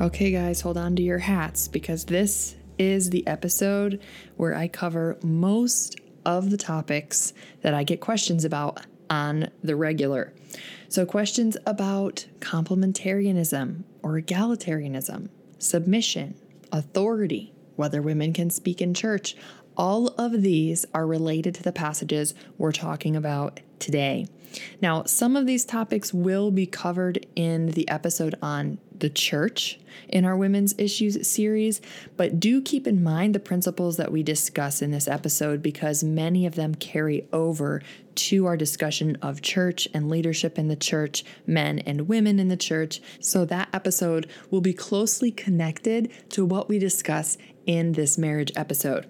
Okay, guys, hold on to your hats because this is the episode where I cover most of the topics that I get questions about on the regular. So questions about complementarianism or egalitarianism, submission, authority, whether women can speak in church. All of these are related to the passages we're talking about today. Now, some of these topics will be covered in the episode on the church in our Women's Issues series, but do keep in mind the principles that we discuss in this episode because many of them carry over to our discussion of church and leadership in the church, men and women in the church. So that episode will be closely connected to what we discuss in this marriage episode.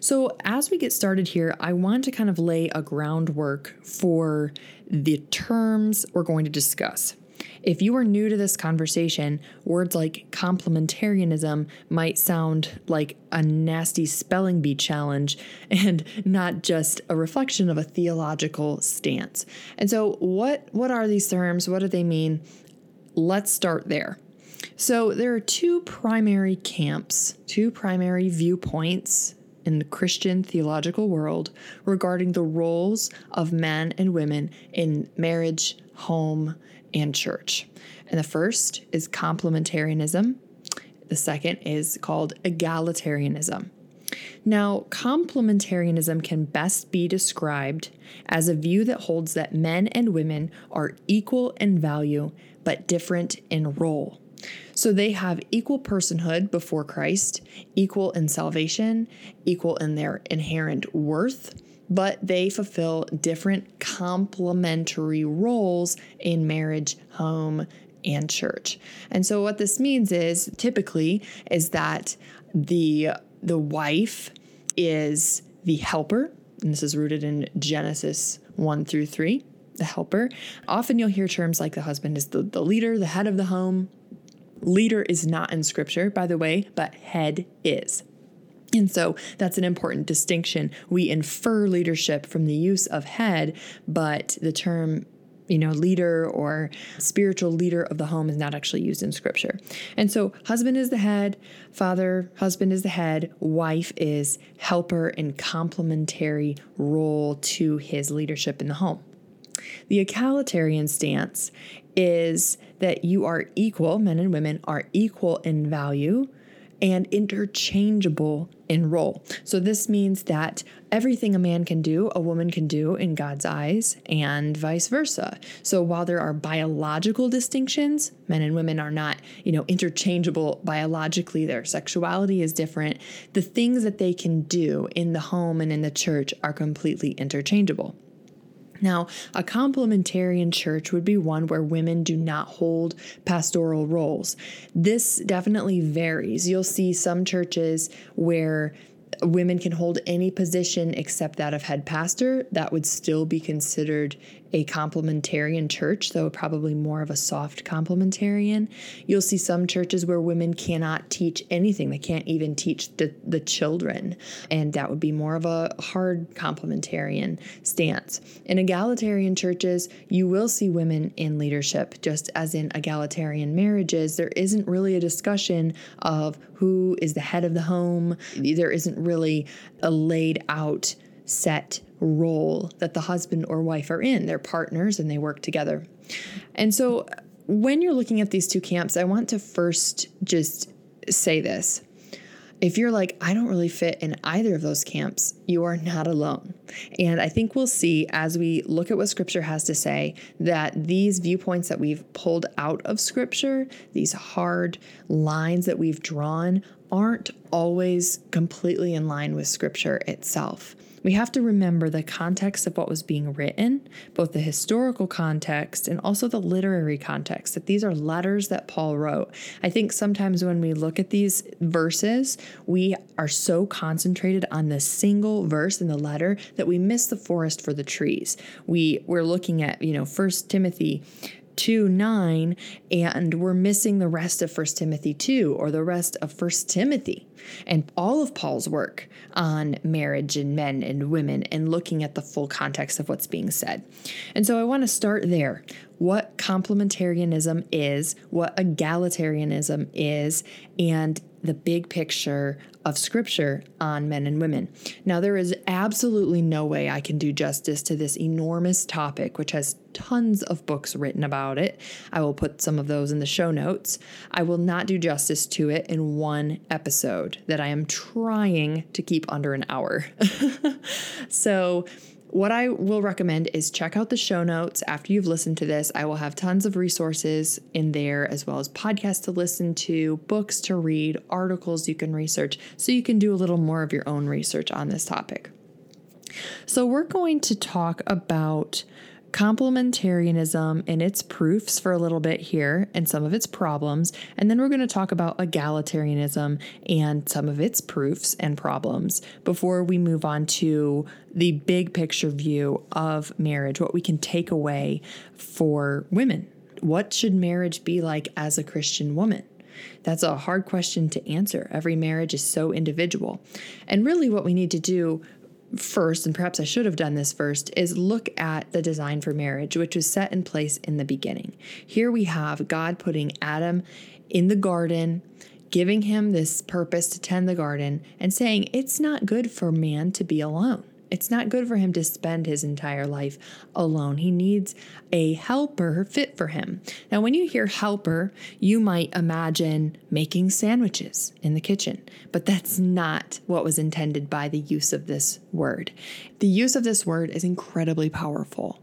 So as we get started here, I want to kind of lay a groundwork for the terms we're going to discuss. If you are new to this conversation, words like complementarianism might sound like a nasty spelling bee challenge and not just a reflection of a theological stance. And so what are these terms? What do they mean? Let's start there. So there are two primary camps, two primary viewpoints in the Christian theological world regarding the roles of men and women in marriage, home, and church. And the first is complementarianism. The second is called egalitarianism. Now, complementarianism can best be described as a view that holds that men and women are equal in value, but different in role. So they have equal personhood before Christ, equal in salvation, equal in their inherent worth, but they fulfill different complementary roles in marriage, home, and church. And so what this means is typically is that the wife is the helper, and this is rooted in Genesis 1-3, the helper. Often you'll hear terms like the husband is the leader, the head of the home. Leader is not in scripture, by the way, but head is. And so that's an important distinction. We infer leadership from the use of head, but the term, leader or spiritual leader of the home is not actually used in scripture. And so husband is the head, husband is the head, wife is helper and complementary role to his leadership in the home. The egalitarian stance is that you are equal, men and women are equal in value and interchangeable in role. So this means that everything a man can do, a woman can do in God's eyes and vice versa. So while there are biological distinctions, men and women are not, interchangeable biologically, their sexuality is different. The things that they can do in the home and in the church are completely interchangeable. Now, a complementarian church would be one where women do not hold pastoral roles. This definitely varies. You'll see some churches where women can hold any position except that of head pastor. That would still be considered a complementarian church, though probably more of a soft complementarian. You'll see some churches where women cannot teach anything. They can't even teach the children. And that would be more of a hard complementarian stance. In egalitarian churches, you will see women in leadership, just as in egalitarian marriages. There isn't really a discussion of who is the head of the home. There isn't really a laid out set role that the husband or wife are in. They're partners and they work together. And so when you're looking at these two camps, I want to first just say this. If you're like, I don't really fit in either of those camps, you are not alone. And I think we'll see as we look at what scripture has to say that these viewpoints that we've pulled out of scripture, these hard lines that we've drawn, aren't always completely in line with scripture itself. We have to remember the context of what was being written, both the historical context and also the literary context, that these are letters that Paul wrote. I think sometimes when we look at these verses, we are so concentrated on the single verse in the letter that we miss the forest for the trees. We're looking at, 1 Timothy 2:9, and we're missing the rest of 1 Timothy 2 or the rest of 1 Timothy and all of Paul's work on marriage and men and women and looking at the full context of what's being said. And so I want to start there. What complementarianism is, what egalitarianism is, and the big picture of scripture on men and women. Now, there is absolutely no way I can do justice to this enormous topic, which has tons of books written about it. I will put some of those in the show notes. I will not do justice to it in one episode that I am trying to keep under an hour. So what I will recommend is check out the show notes after you've listened to this. I will have tons of resources in there, as well as podcasts to listen to, books to read, articles you can research, so you can do a little more of your own research on this topic. So we're going to talk about complementarianism and its proofs for a little bit here and some of its problems, and then we're going to talk about egalitarianism and some of its proofs and problems before we move on to the big picture view of marriage, what we can take away for women. What should marriage be like as a Christian woman? That's a hard question to answer. Every marriage is so individual. And really what we need to do first, and perhaps I should have done this first, is look at the design for marriage, which was set in place in the beginning. Here we have God putting Adam in the garden, giving him this purpose to tend the garden, and saying it's not good for man to be alone. It's not good for him to spend his entire life alone. He needs a helper fit for him. Now, when you hear helper, you might imagine making sandwiches in the kitchen, but that's not what was intended by the use of this word. The use of this word is incredibly powerful.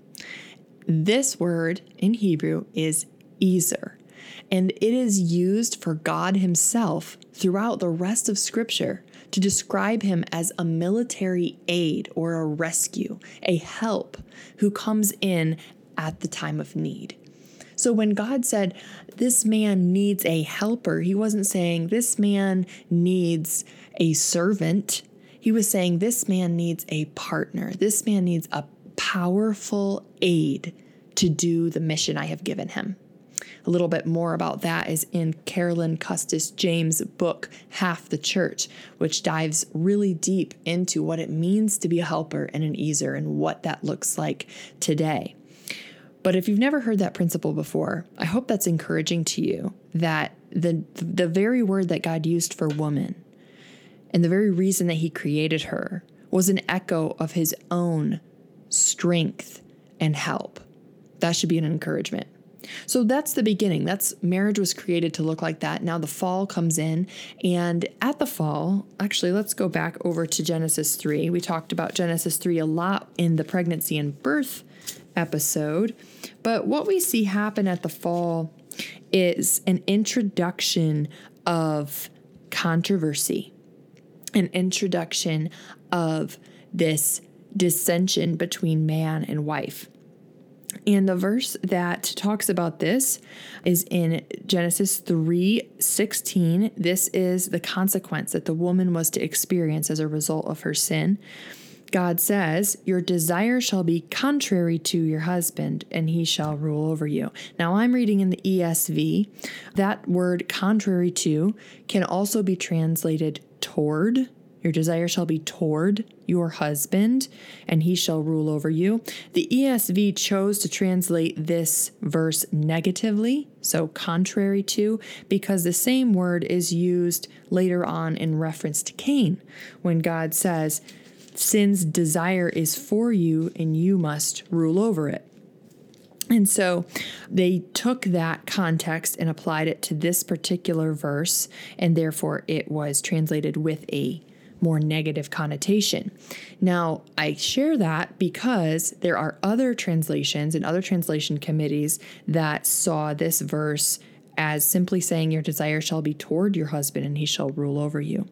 This word in Hebrew is ezer, and it is used for God himself throughout the rest of Scripture to describe him as a military aid or a rescue, a help who comes in at the time of need. So when God said, this man needs a helper, he wasn't saying this man needs a servant. He was saying this man needs a partner. This man needs a powerful aid to do the mission I have given him. A little bit more about that is in Carolyn Custis James' book, Half the Church, which dives really deep into what it means to be a helper and an easer and what that looks like today. But if you've never heard that principle before, I hope that's encouraging to you, that the very word that God used for woman and the very reason that he created her was an echo of his own strength and help. That should be an encouragement. So that's the beginning. That's marriage was created to look like that. Now the fall comes in, and at the fall, actually, let's go back over to Genesis 3. We talked about Genesis 3 a lot in the pregnancy and birth episode, but what we see happen at the fall is an introduction of controversy, an introduction of this dissension between man and wife. And the verse that talks about this is in Genesis 3:16. This is the consequence that the woman was to experience as a result of her sin. God says, your desire shall be contrary to your husband, and he shall rule over you. Now, I'm reading in the ESV. That word contrary to can also be translated toward. Your desire shall be toward your husband, and he shall rule over you. The ESV chose to translate this verse negatively, so contrary to, because the same word is used later on in reference to Cain, when God says, sin's desire is for you, and you must rule over it. And so they took that context and applied it to this particular verse, and therefore it was translated with a more negative connotation. Now, I share that because there are other translations and other translation committees that saw this verse as simply saying your desire shall be toward your husband and he shall rule over you.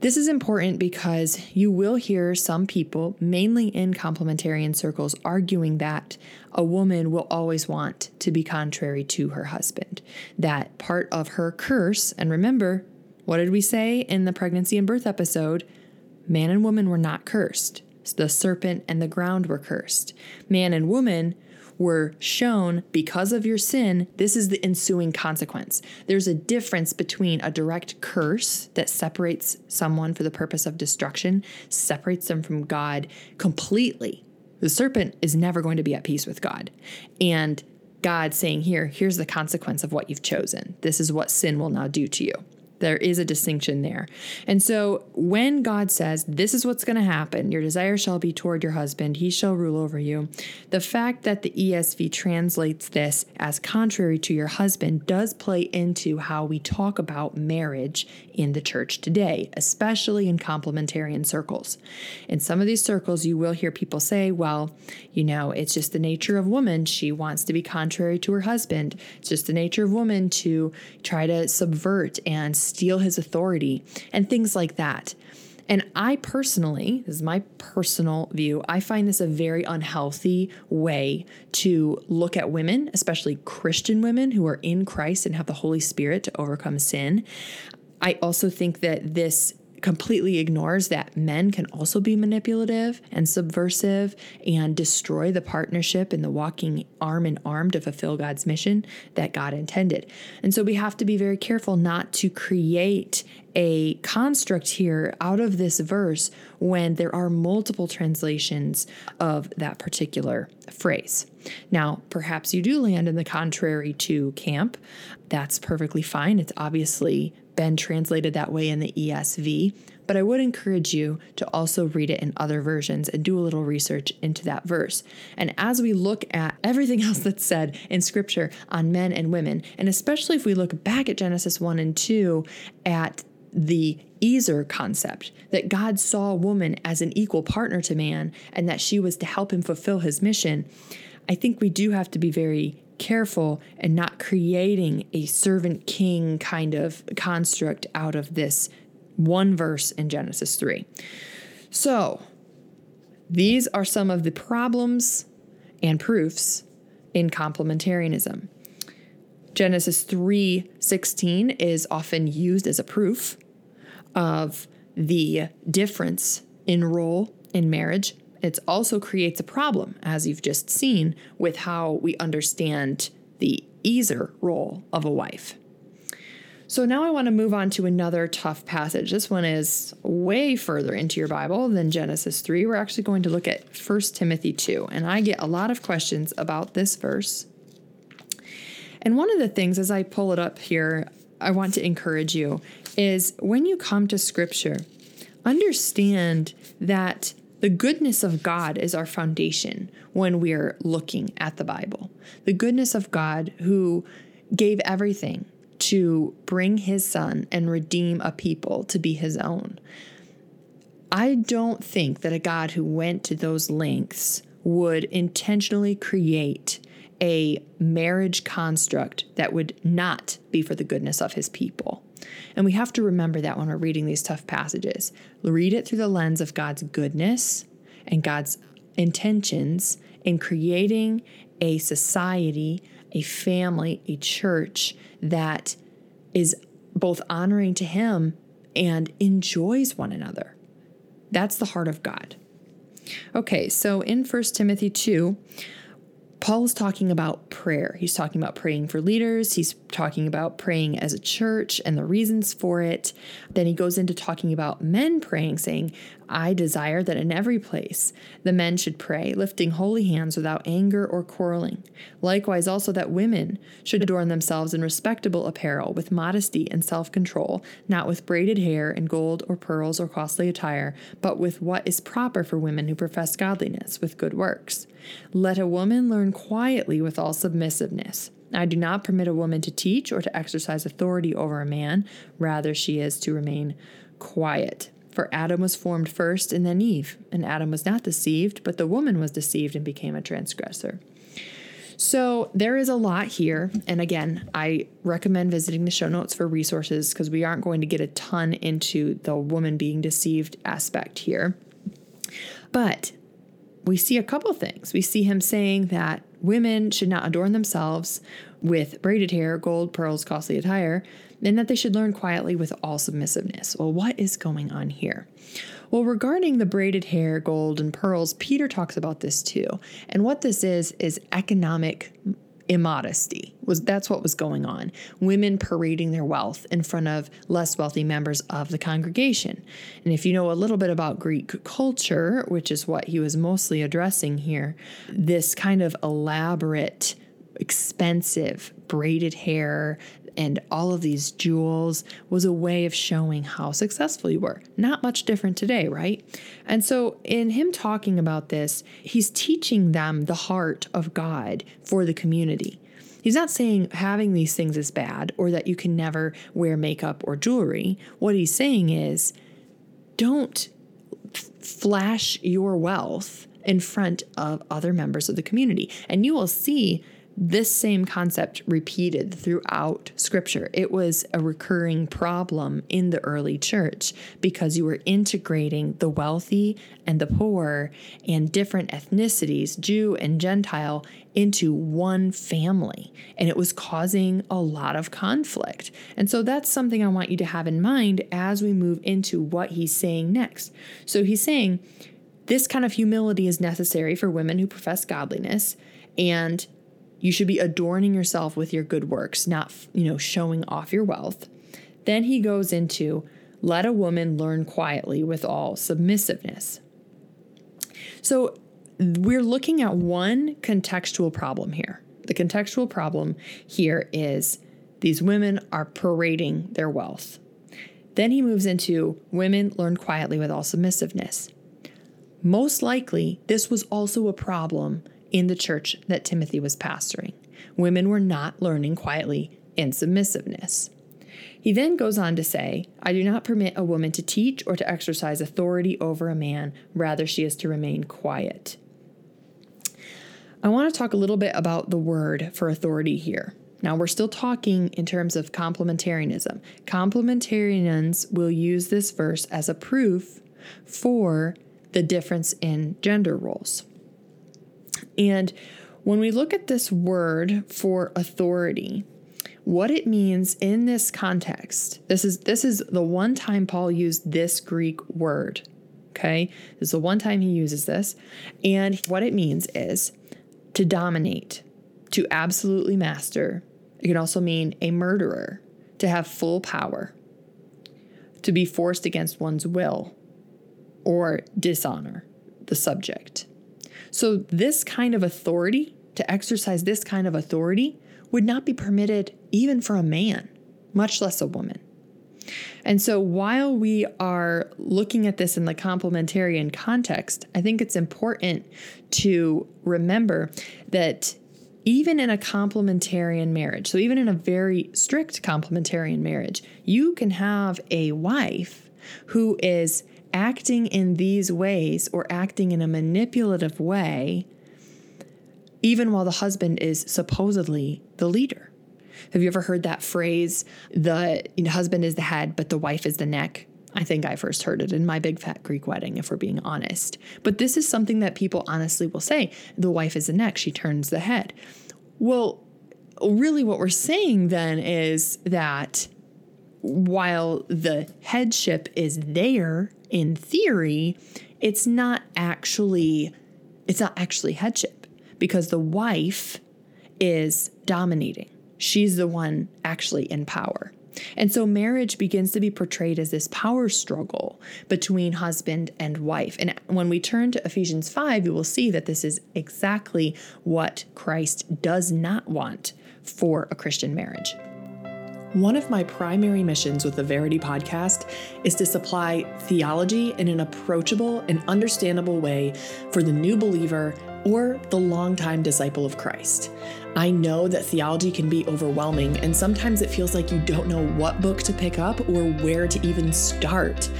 This is important because you will hear some people, mainly in complementarian circles, arguing that a woman will always want to be contrary to her husband, that part of her curse, and remember, what did we say in the pregnancy and birth episode? Man and woman were not cursed. The serpent and the ground were cursed. Man and woman were shown, because of your sin, this is the ensuing consequence. There's a difference between a direct curse that separates someone for the purpose of destruction, separates them from God completely. The serpent is never going to be at peace with God. And God saying, here's the consequence of what you've chosen. This is what sin will now do to you. There is a distinction there. And so when God says, this is what's going to happen, your desire shall be toward your husband, he shall rule over you. The fact that the ESV translates this as contrary to your husband does play into how we talk about marriage in the church today, especially in complementarian circles. In some of these circles, you will hear people say, well, it's just the nature of woman. She wants to be contrary to her husband. It's just the nature of woman to try to subvert and steal his authority and things like that. And I personally, this is my personal view, I find this a very unhealthy way to look at women, especially Christian women who are in Christ and have the Holy Spirit to overcome sin. I also think that this completely ignores that men can also be manipulative and subversive and destroy the partnership and the walking arm in arm to fulfill God's mission that God intended. And so we have to be very careful not to create a construct here out of this verse when there are multiple translations of that particular phrase. Now, perhaps you do land in the contrary to camp. That's perfectly fine. It's obviously been translated that way in the ESV, but I would encourage you to also read it in other versions and do a little research into that verse. And as we look at everything else that's said in Scripture on men and women, and especially if we look back at Genesis 1 and 2 at the Ezer concept, that God saw woman as an equal partner to man and that she was to help him fulfill his mission, I think we do have to be very careful and not creating a servant king kind of construct out of this one verse in Genesis 3. So these are some of the problems and proofs in complementarianism. Genesis 3:16 is often used as a proof of the difference in role in marriage. It also creates a problem, as you've just seen, with how we understand the Ezer role of a wife. So now I want to move on to another tough passage. This one is way further into your Bible than Genesis 3. We're actually going to look at 1 Timothy 2, and I get a lot of questions about this verse. And one of the things, as I pull it up here, I want to encourage you is when you come to Scripture, understand that the goodness of God is our foundation when we're looking at the Bible. The goodness of God who gave everything to bring his son and redeem a people to be his own. I don't think that a God who went to those lengths would intentionally create a marriage construct that would not be for the goodness of his people. And we have to remember that when we're reading these tough passages. Read it through the lens of God's goodness and God's intentions in creating a society, a family, a church that is both honoring to him and enjoys one another. That's the heart of God. Okay, so in 1 Timothy 2, Paul's talking about prayer. He's talking about praying for leaders. He's talking about praying as a church and the reasons for it. Then he goes into talking about men praying, saying, I desire that in every place the men should pray, lifting holy hands without anger or quarreling. Likewise also that women should adorn themselves in respectable apparel with modesty and self-control, not with braided hair and gold or pearls or costly attire, but with what is proper for women who profess godliness with good works. Let a woman learn quietly with all submissiveness. I do not permit a woman to teach or to exercise authority over a man. Rather, she is to remain quiet. For Adam was formed first and then Eve, and Adam was not deceived, but the woman was deceived and became a transgressor. So there is a lot here. And again, I recommend visiting the show notes for resources because we aren't going to get a ton into the woman being deceived aspect here. But we see a couple things. We see him saying that women should not adorn themselves with braided hair, gold, pearls, costly attire, and that they should learn quietly with all submissiveness. Well, what is going on here? Well, regarding the braided hair, gold, and pearls, Peter talks about this too. And what this is economic immodesty. That's what was going on. Women parading their wealth in front of less wealthy members of the congregation. And if you know a little bit about Greek culture, which is what he was mostly addressing here, this kind of elaborate, expensive braided hair and all of these jewels was a way of showing how successful you were. Not much different today, right? And so in him talking about this, he's teaching them the heart of God for the community. He's not saying having these things is bad or that you can never wear makeup or jewelry. What he's saying is don't flash your wealth in front of other members of the community. And you will see this same concept repeated throughout Scripture. It was a recurring problem in the early church because you were integrating the wealthy and the poor and different ethnicities, Jew and Gentile, into one family. And it was causing a lot of conflict. And so that's something I want you to have in mind as we move into what he's saying next. So he's saying this kind of humility is necessary for women who profess godliness, and you should be adorning yourself with your good works, not, showing off your wealth. Then he goes into, let a woman learn quietly with all submissiveness. So we're looking at one contextual problem here. The contextual problem here is these women are parading their wealth. Then he moves into women learn quietly with all submissiveness. Most likely, this was also a problem in the church that Timothy was pastoring. Women were not learning quietly in submissiveness. He then goes on to say, I do not permit a woman to teach or to exercise authority over a man. Rather, she is to remain quiet. I want to talk a little bit about the word for authority here. Now, we're still talking in terms of complementarianism. Complementarians will use this verse as a proof for the difference in gender roles. And when we look at this word for authority, what it means in this context, this is the one time Paul used this Greek word, okay? This is the one time he uses this. And what it means is to dominate, to absolutely master. It can also mean a murderer, to have full power, to be forced against one's will, or dishonor the subject. So this kind of authority, to exercise this kind of authority, would not be permitted even for a man, much less a woman. And so while we are looking at this in the complementarian context, I think it's important to remember that even in a complementarian marriage, so even in a very strict complementarian marriage, you can have a wife who is acting in these ways or acting in a manipulative way, even while the husband is supposedly the leader. Have you ever heard that phrase, the husband is the head, but the wife is the neck? I think I first heard it in my big fat Greek wedding, if we're being honest. But this is something that people honestly will say, the wife is the neck, she turns the head. Well, really what we're saying then is that while the headship is there, in theory, it's not actually headship, because the wife is dominating. She's the one actually in power. And so marriage begins to be portrayed as this power struggle between husband and wife. And when we turn to Ephesians 5, you will see that this is exactly what Christ does not want for a Christian marriage. One of my primary missions with the Verity podcast is to supply theology in an approachable and understandable way for the new believer or the longtime disciple of Christ. I know that theology can be overwhelming, and sometimes it feels like you don't know what book to pick up or where to even start.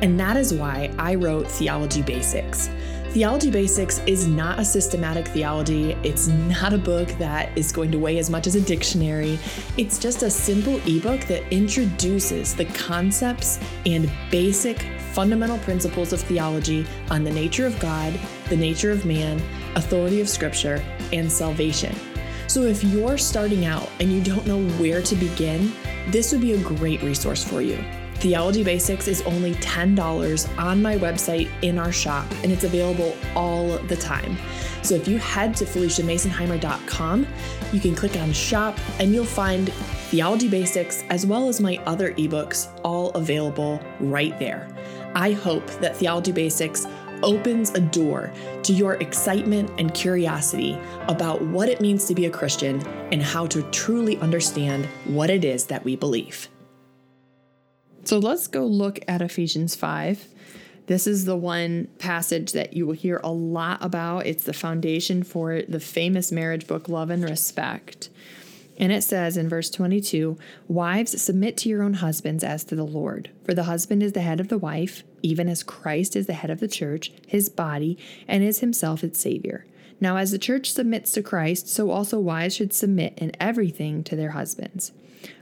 And that is why I wrote Theology Basics. Theology Basics is not a systematic theology. It's not a book that is going to weigh as much as a dictionary. It's just a simple ebook that introduces the concepts and basic fundamental principles of theology on the nature of God, the nature of man, authority of Scripture, and salvation. So if you're starting out and you don't know where to begin, this would be a great resource for you. Theology Basics is only $10 on my website in our shop, and it's available all the time. So if you head to FeliciaMasonheimer.com, you can click on shop and you'll find Theology Basics as well as my other ebooks all available right there. I hope that Theology Basics opens a door to your excitement and curiosity about what it means to be a Christian and how to truly understand what it is that we believe. So let's go look at Ephesians 5. This is the one passage that you will hear a lot about. It's the foundation for the famous marriage book, Love and Respect. And it says in verse 22, "Wives, submit to your own husbands as to the Lord. For the husband is the head of the wife, even as Christ is the head of the church, his body, and is himself its Savior. Now as the church submits to Christ, so also wives should submit in everything to their husbands.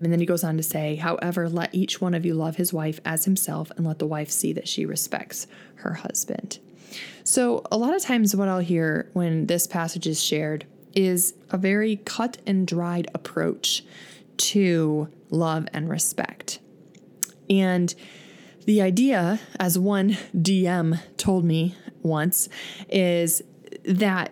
And then he goes on to say, "However, let each one of you love his wife as himself, and let the wife see that she respects her husband." So a lot of times what I'll hear when this passage is shared is a very cut and dried approach to love and respect. And the idea, as one DM told me once, is that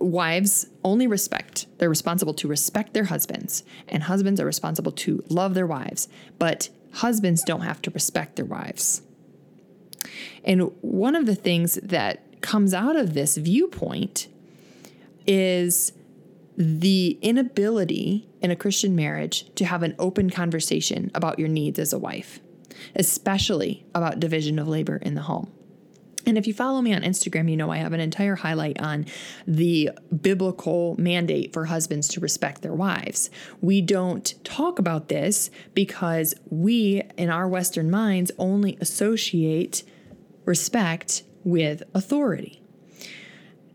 wives only respect. They're responsible to respect their husbands, and husbands are responsible to love their wives, but husbands don't have to respect their wives. And one of the things that comes out of this viewpoint is the inability in a Christian marriage to have an open conversation about your needs as a wife, especially about division of labor in the home. And if you follow me on Instagram, you know I have an entire highlight on the biblical mandate for husbands to respect their wives. We don't talk about this because we, in our Western minds, only associate respect with authority,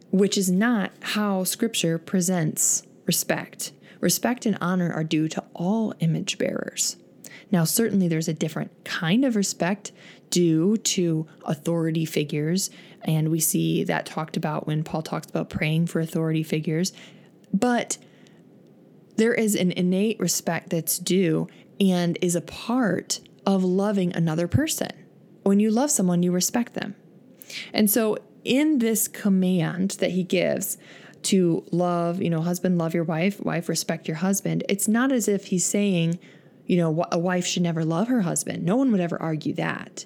which is not how Scripture presents respect. Respect and honor are due to all image bearers. Now, certainly there's a different kind of respect due to authority figures, and we see that talked about when Paul talks about praying for authority figures, but there is an innate respect that's due and is a part of loving another person. When you love someone, you respect them. And so in this command that he gives to love, husband, love your wife, wife, respect your husband, it's not as if he's saying, a wife should never love her husband. No one would ever argue that.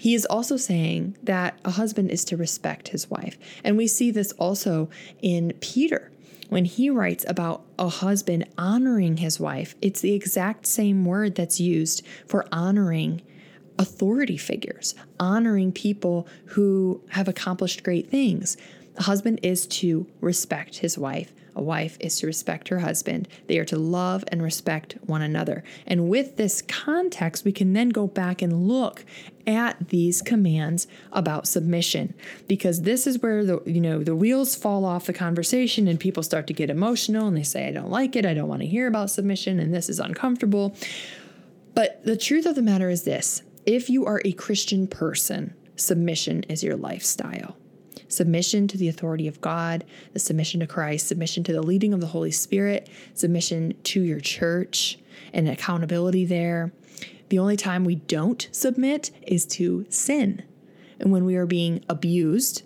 He is also saying that a husband is to respect his wife. And we see this also in Peter when he writes about a husband honoring his wife. It's the exact same word that's used for honoring authority figures, honoring people who have accomplished great things. A husband is to respect his wife. A wife is to respect her husband. They are to love and respect one another. And with this context, we can then go back and look at these commands about submission, because this is where the wheels fall off the conversation and people start to get emotional and they say, "I don't like it. I don't want to hear about submission. And this is uncomfortable." But the truth of the matter is this: if you are a Christian person, submission is your lifestyle. Submission to the authority of God, the submission to Christ, submission to the leading of the Holy Spirit, submission to your church, and accountability there. The only time we don't submit is to sin, and when we are being abused,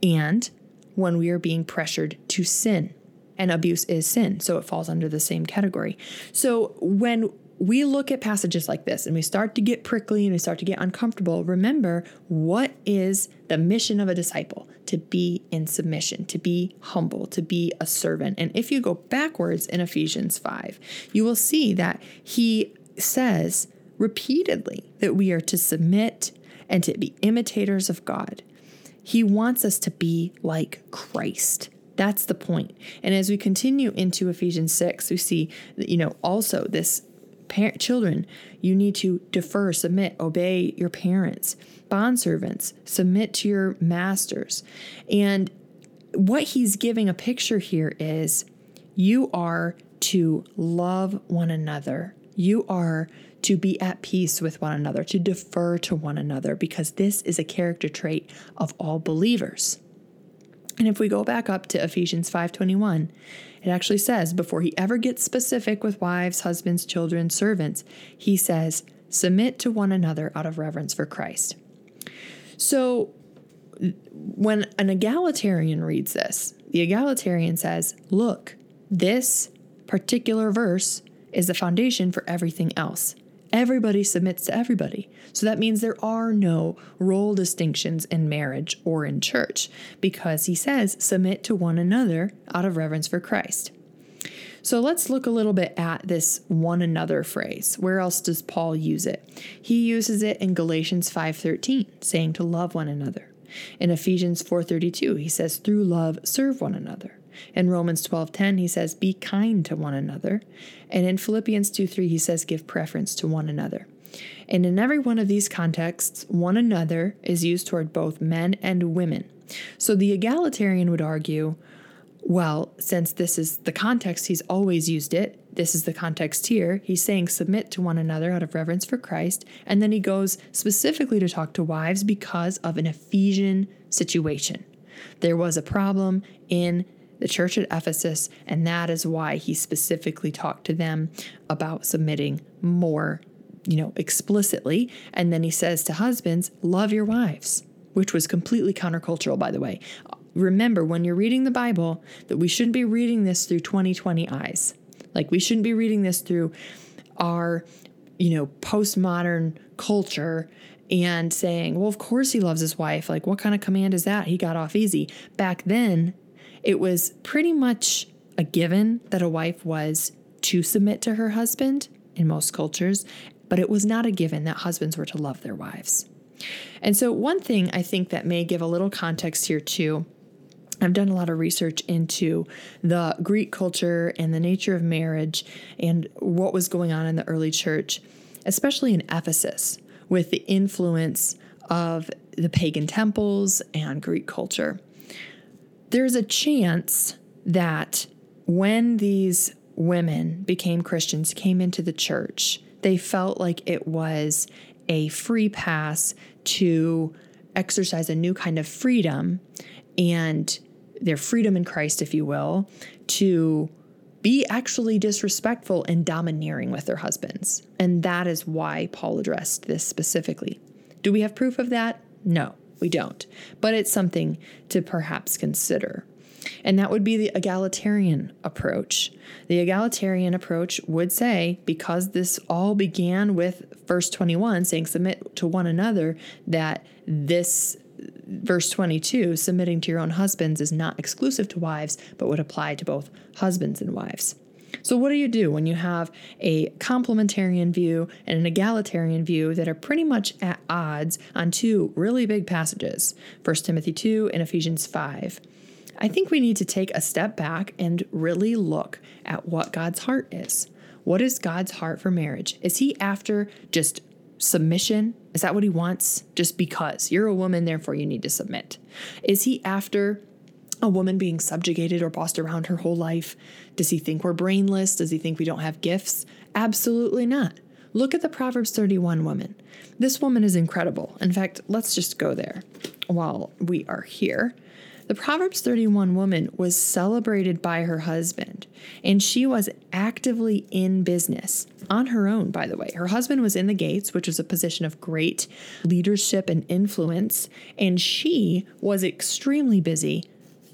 and when we are being pressured to sin. And abuse is sin, so it falls under the same category. So when we look at passages like this and we start to get prickly and we start to get uncomfortable, remember, what is the mission of a disciple? To be in submission, to be humble, to be a servant. And if you go backwards in Ephesians 5, you will see that he says repeatedly that we are to submit and to be imitators of God. He wants us to be like Christ. That's the point. And as we continue into Ephesians 6, we see, also this children, you need to defer, submit, obey your parents, bondservants, submit to your masters. And what he's giving a picture here is you are to love one another. You are to be at peace with one another, to defer to one another, because this is a character trait of all believers. And if we go back up to Ephesians 5:21, it actually says, before he ever gets specific with wives, husbands, children, servants, he says, submit to one another out of reverence for Christ. So when an egalitarian reads this, the egalitarian says, look, this particular verse is the foundation for everything else. Everybody submits to everybody. So that means there are no role distinctions in marriage or in church, because he says, submit to one another out of reverence for Christ. So let's look a little bit at this one another phrase. Where else does Paul use it? He uses it in Galatians 5:13, saying to love one another. In Ephesians 4:32, he says, through love, serve one another. In Romans 12:10, he says, be kind to one another. And in Philippians 2:3, he says, give preference to one another. And in every one of these contexts, one another is used toward both men and women. So the egalitarian would argue, well, since this is the context, he's always used it. This is the context here. He's saying submit to one another out of reverence for Christ. And then he goes specifically to talk to wives because of an Ephesian situation. There was a problem in the church at Ephesus, and that is why he specifically talked to them about submitting more, explicitly. And then he says to husbands, love your wives, which was completely countercultural, by the way. Remember, when you're reading the Bible, that we shouldn't be reading this through 2020 eyes. Like, we shouldn't be reading this through our, postmodern culture and saying, well, of course he loves his wife. Like, what kind of command is that? He got off easy. Back then, it was pretty much a given that a wife was to submit to her husband in most cultures, but it was not a given that husbands were to love their wives. And so one thing I think that may give a little context here too, I've done a lot of research into the Greek culture and the nature of marriage and what was going on in the early church, especially in Ephesus, with the influence of the pagan temples and Greek culture. There's a chance that when these women became Christians, came into the church, they felt like it was a free pass to exercise a new kind of freedom, and their freedom in Christ, if you will, to be actually disrespectful and domineering with their husbands. And that is why Paul addressed this specifically. Do we have proof of that? No. We don't, but it's something to perhaps consider. And that would be the egalitarian approach. The egalitarian approach would say, because this all began with verse 21 saying submit to one another, that this verse 22, submitting to your own husbands, is not exclusive to wives, but would apply to both husbands and wives. So what do you do when you have a complementarian view and an egalitarian view that are pretty much at odds on two really big passages, 1 Timothy 2 and Ephesians 5? I think we need to take a step back and really look at what God's heart is. What is God's heart for marriage? Is he after just submission? Is that what he wants? Just because you're a woman, therefore you need to submit. Is he after a woman being subjugated or bossed around her whole life? Does he think we're brainless? Does he think we don't have gifts? Absolutely not. Look at the Proverbs 31 woman. This woman is incredible. In fact, let's just go there while we are here. The Proverbs 31 woman was celebrated by her husband, and she was actively in business on her own, by the way. Her husband was in the gates, which was a position of great leadership and influence, and she was extremely busy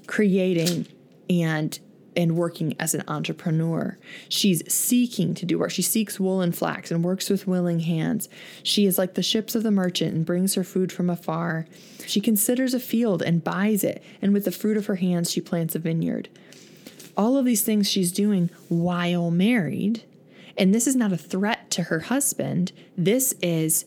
creating and and working as an entrepreneur. She's seeking to do work. She seeks wool and flax and works with willing hands. She is like the ships of the merchant and brings her food from afar. She considers a field and buys it, and with the fruit of her hands she plants a vineyard. All of these things she's doing while married, and this is not a threat to her husband. This is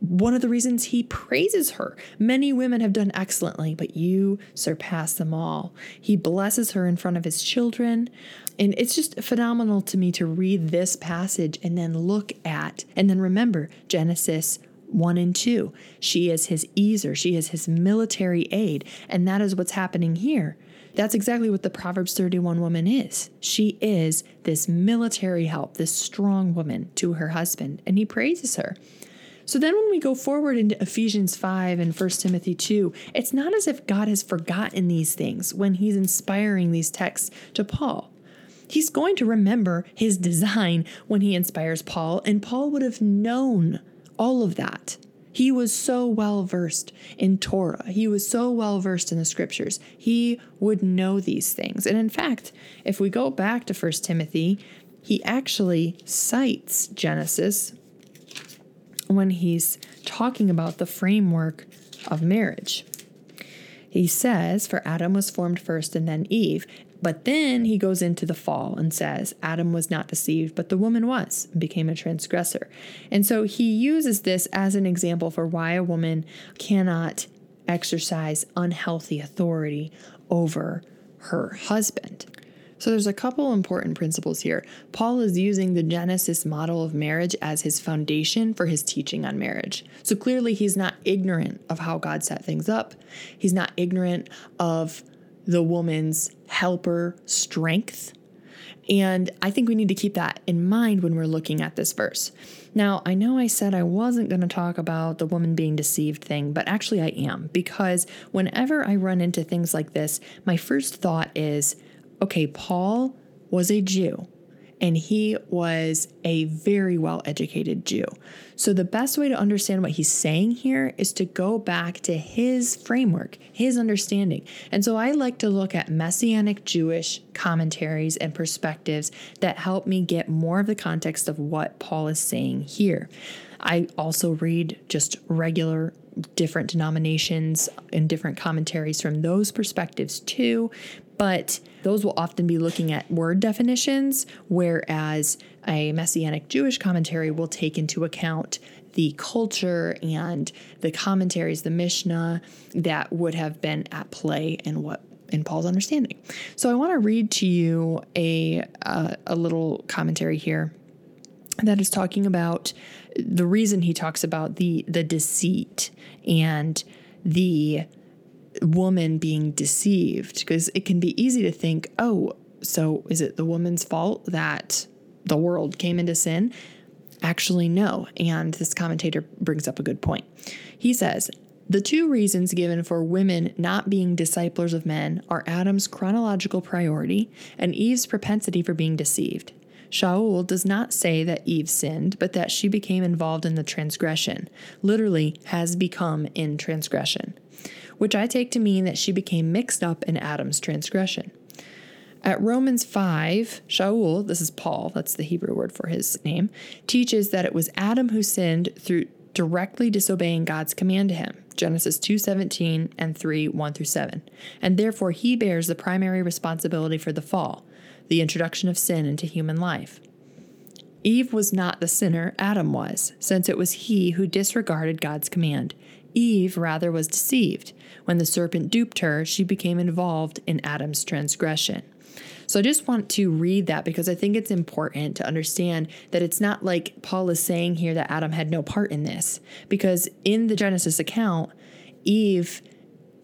one of the reasons he praises her. Many women have done excellently, but you surpass them all. He blesses her in front of his children. And it's just phenomenal to me to read this passage and then look at, and then remember Genesis 1 and 2. She is his easer. She is his military aid. And that is what's happening here. That's exactly what the Proverbs 31 woman is. She is this military help, this strong woman to her husband, and he praises her. So then when we go forward into Ephesians 5 and 1 Timothy 2, it's not as if God has forgotten these things when he's inspiring these texts to Paul. He's going to remember his design when he inspires Paul, and Paul would have known all of that. He was so well-versed in Torah. He was so well-versed in the scriptures. He would know these things. And in fact, if we go back to 1 Timothy, he actually cites Genesis when he's talking about the framework of marriage. He says, "For Adam was formed first and then Eve." But then he goes into the fall and says, Adam was not deceived, but the woman was, and became a transgressor. And so he uses this as an example for why a woman cannot exercise unhealthy authority over her husband. So there's a couple important principles here. Paul is using the Genesis model of marriage as his foundation for his teaching on marriage. So clearly he's not ignorant of how God set things up. He's not ignorant of the woman's helper strength. And I think we need to keep that in mind when we're looking at this verse. Now, I know I said I wasn't going to talk about the woman being deceived thing, but actually I am, because whenever I run into things like this, my first thought is, okay, Paul was a Jew, and he was a very well-educated Jew. So the best way to understand what he's saying here is to go back to his framework, his understanding. And so I like to look at Messianic Jewish commentaries and perspectives that help me get more of the context of what Paul is saying here. I also read just regular different denominations and different commentaries from those perspectives too, but those will often be looking at word definitions, whereas a Messianic Jewish commentary will take into account the culture and the commentaries, the Mishnah, that would have been at play in what in Paul's understanding. So I want to read to you a little commentary here that is talking about the reason he talks about the deceit and the woman being deceived, because it can be easy to think, oh, so is it the woman's fault that the world came into sin? Actually, no. And this commentator brings up a good point. He says, the two reasons given for women not being disciples of men are Adam's chronological priority and Eve's propensity for being deceived. Shaul does not say that Eve sinned, but that she became involved in the transgression, literally has become in transgression, which I take to mean that she became mixed up in Adam's transgression. At Romans 5, Shaul, this is Paul, that's the Hebrew word for his name, teaches that it was Adam who sinned through directly disobeying God's command to him, Genesis 2:17 and 3:1-7, and therefore he bears the primary responsibility for the fall, the introduction of sin into human life. Eve was not the sinner, Adam was, since it was he who disregarded God's command. Eve, rather, was deceived. When the serpent duped her, she became involved in Adam's transgression. So I just want to read that because I think it's important to understand that it's not like Paul is saying here that Adam had no part in this, because in the Genesis account, Eve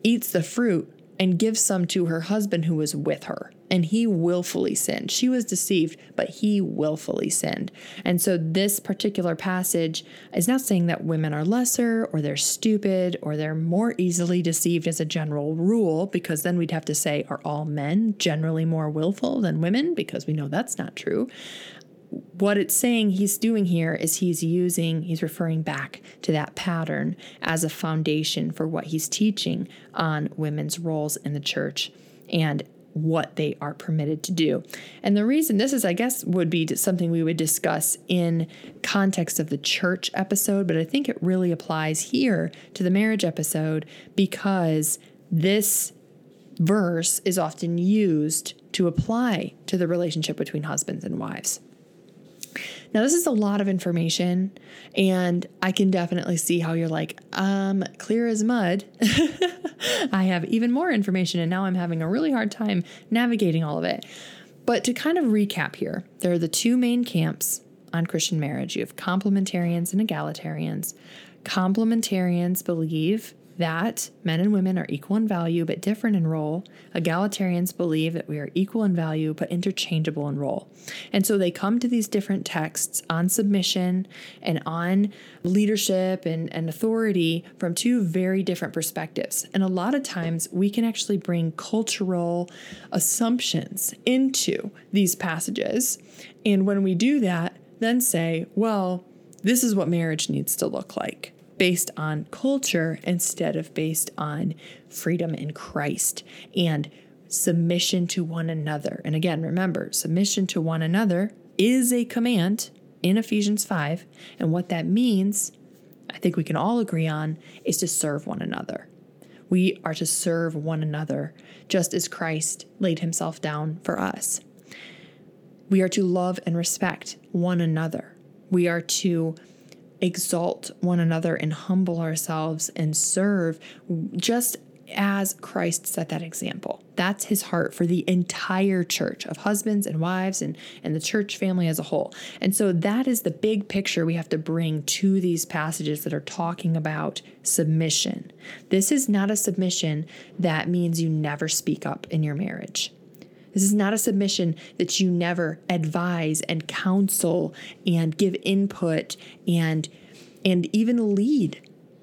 eats the fruit and gives some to her husband who was with her, and he willfully sinned. She was deceived, but he willfully sinned. And so this particular passage is not saying that women are lesser or they're stupid or they're more easily deceived as a general rule, because then we'd have to say, are all men generally more willful than women? Because we know that's not true. What it's saying he's doing here is he's referring back to that pattern as a foundation for what he's teaching on women's roles in the church and what they are permitted to do. And the reason this is, I guess, would be something we would discuss in context of the church episode, but I think it really applies here to the marriage episode because this verse is often used to apply to the relationship between husbands and wives. Now, this is a lot of information, and I can definitely see how you're like, clear as mud. I have even more information, and now I'm having a really hard time navigating all of it. But to kind of recap here, there are the two main camps on Christian marriage. You have complementarians and egalitarians. Complementarians believe that men and women are equal in value but different in role. Egalitarians believe that we are equal in value but interchangeable in role. And so they come to these different texts on submission and on leadership and authority from two very different perspectives. And a lot of times we can actually bring cultural assumptions into these passages. And when we do that, then say, well, this is what marriage needs to look like, based on culture instead of based on freedom in Christ and submission to one another. And again, remember, submission to one another is a command in Ephesians 5. And what that means, I think we can all agree on, is to serve one another. We are to serve one another just as Christ laid himself down for us. We are to love and respect one another. We are to exalt one another and humble ourselves and serve just as Christ set that example. That's his heart for the entire church of husbands and wives and the church family as a whole. And so that is the big picture we have to bring to these passages that are talking about submission. This is not a submission that means you never speak up in your marriage. This is not a submission that you never advise and counsel and give input and even lead.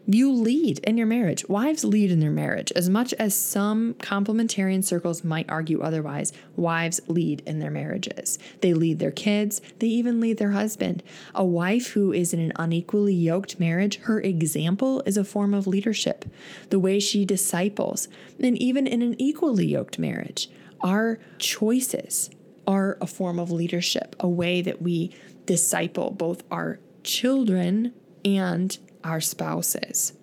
You lead in your marriage. Wives lead in their marriage. As much as some complementarian circles might argue otherwise, wives lead in their marriages. They lead their kids. They even lead their husband. A wife who is in an unequally yoked marriage, her example is a form of leadership, the way she disciples. And even in an equally yoked marriage, our choices are a form of leadership, a way that we disciple both our children and our spouses.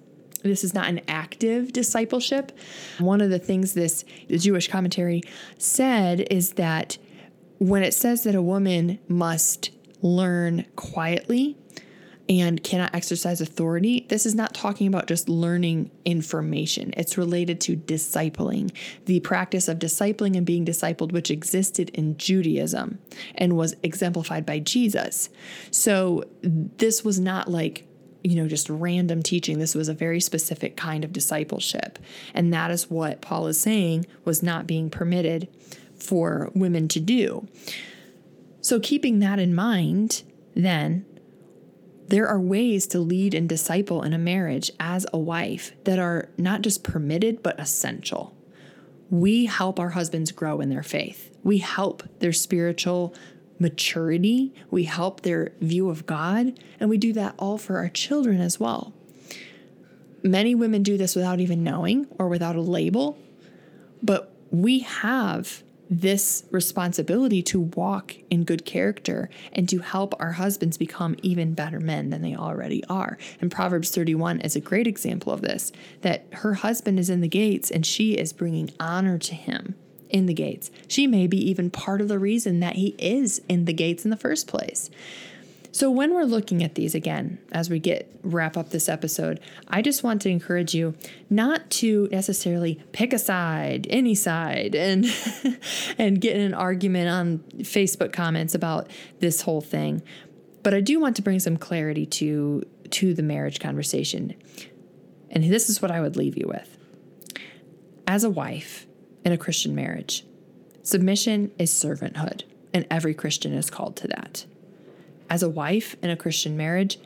This is not an active discipleship. One of the things this Jewish commentary said is that when it says that a woman must learn quietly and cannot exercise authority, this is not talking about just learning information. It's related to discipling, the practice of discipling and being discipled, which existed in Judaism and was exemplified by Jesus. So this was not like, just random teaching. This was a very specific kind of discipleship. And that is what Paul is saying was not being permitted for women to do. So keeping that in mind, then, there are ways to lead and disciple in a marriage as a wife that are not just permitted, but essential. We help our husbands grow in their faith. We help their spiritual maturity. We help their view of God. And we do that all for our children as well. Many women do this without even knowing or without a label, but we have this responsibility to walk in good character and to help our husbands become even better men than they already are. And Proverbs 31 is a great example of this, that her husband is in the gates and she is bringing honor to him in the gates. She may be even part of the reason that he is in the gates in the first place. So when we're looking at these again, as we wrap up this episode, I just want to encourage you not to necessarily pick a side, any side, and get in an argument on Facebook comments about this whole thing. But I do want to bring some clarity to the marriage conversation. And this is what I would leave you with. As a wife in a Christian marriage, submission is servanthood, and every Christian is called to that. As a wife in a Christian marriage,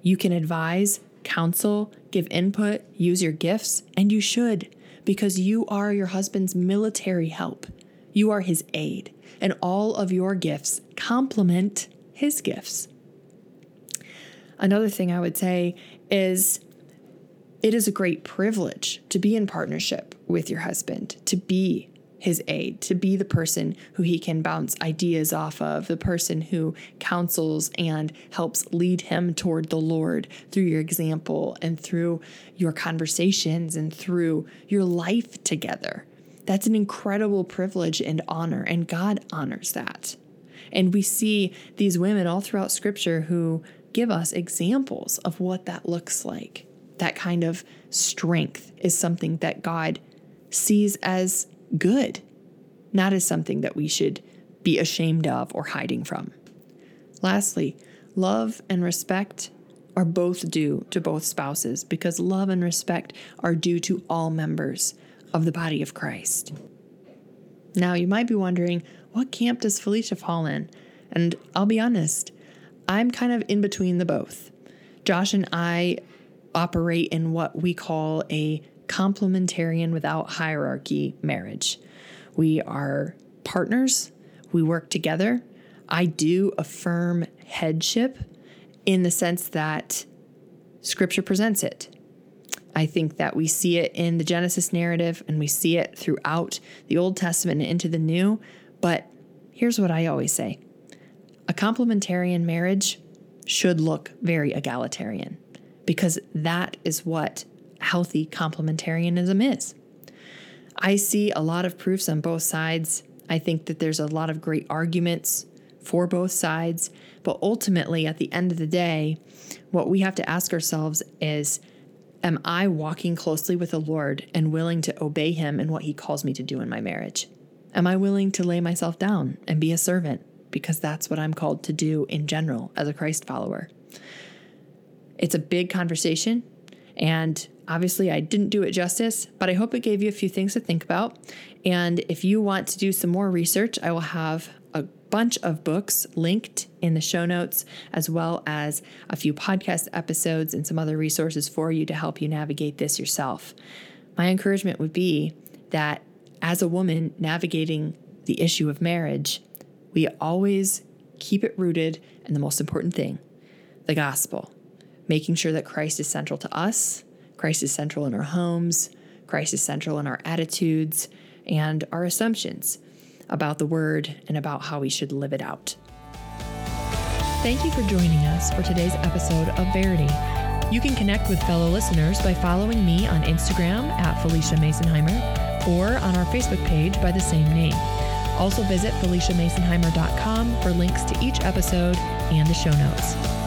you can advise, counsel, give input, use your gifts, and you should, because you are your husband's military help. You are his aid, and all of your gifts complement his gifts. Another thing I would say is it is a great privilege to be in partnership with your husband, to be his aid, to be the person who he can bounce ideas off of, the person who counsels and helps lead him toward the Lord through your example and through your conversations and through your life together. That's an incredible privilege and honor, and God honors that. And we see these women all throughout Scripture who give us examples of what that looks like. That kind of strength is something that God sees as good, not as something that we should be ashamed of or hiding from. Lastly, love and respect are both due to both spouses, because love and respect are due to all members of the body of Christ. Now, you might be wondering, what camp does Felicia fall in? And I'll be honest, I'm kind of in between the both. Josh and I operate in what we call a complementarian without hierarchy marriage. We are partners. We work together. I do affirm headship in the sense that Scripture presents it. I think that we see it in the Genesis narrative, and we see it throughout the Old Testament and into the New. But here's what I always say. A complementarian marriage should look very egalitarian, because that is what healthy complementarianism is. I see a lot of proofs on both sides. I think that there's a lot of great arguments for both sides. But ultimately, at the end of the day, what we have to ask ourselves is, am I walking closely with the Lord and willing to obey him in what he calls me to do in my marriage? Am I willing to lay myself down and be a servant? Because that's what I'm called to do in general as a Christ follower. It's a big conversation, and obviously I didn't do it justice, but I hope it gave you a few things to think about. And if you want to do some more research, I will have a bunch of books linked in the show notes, as well as a few podcast episodes and some other resources for you to help you navigate this yourself. My encouragement would be that as a woman navigating the issue of marriage, we always keep it rooted in the most important thing, the gospel. Making sure that Christ is central to us, Christ is central in our homes, Christ is central in our attitudes and our assumptions about the word and about how we should live it out. Thank you for joining us for today's episode of Verity. You can connect with fellow listeners by following me on Instagram at Felicia Masonheimer, or on our Facebook page by the same name. Also visit FeliciaMasonheimer.com for links to each episode and the show notes.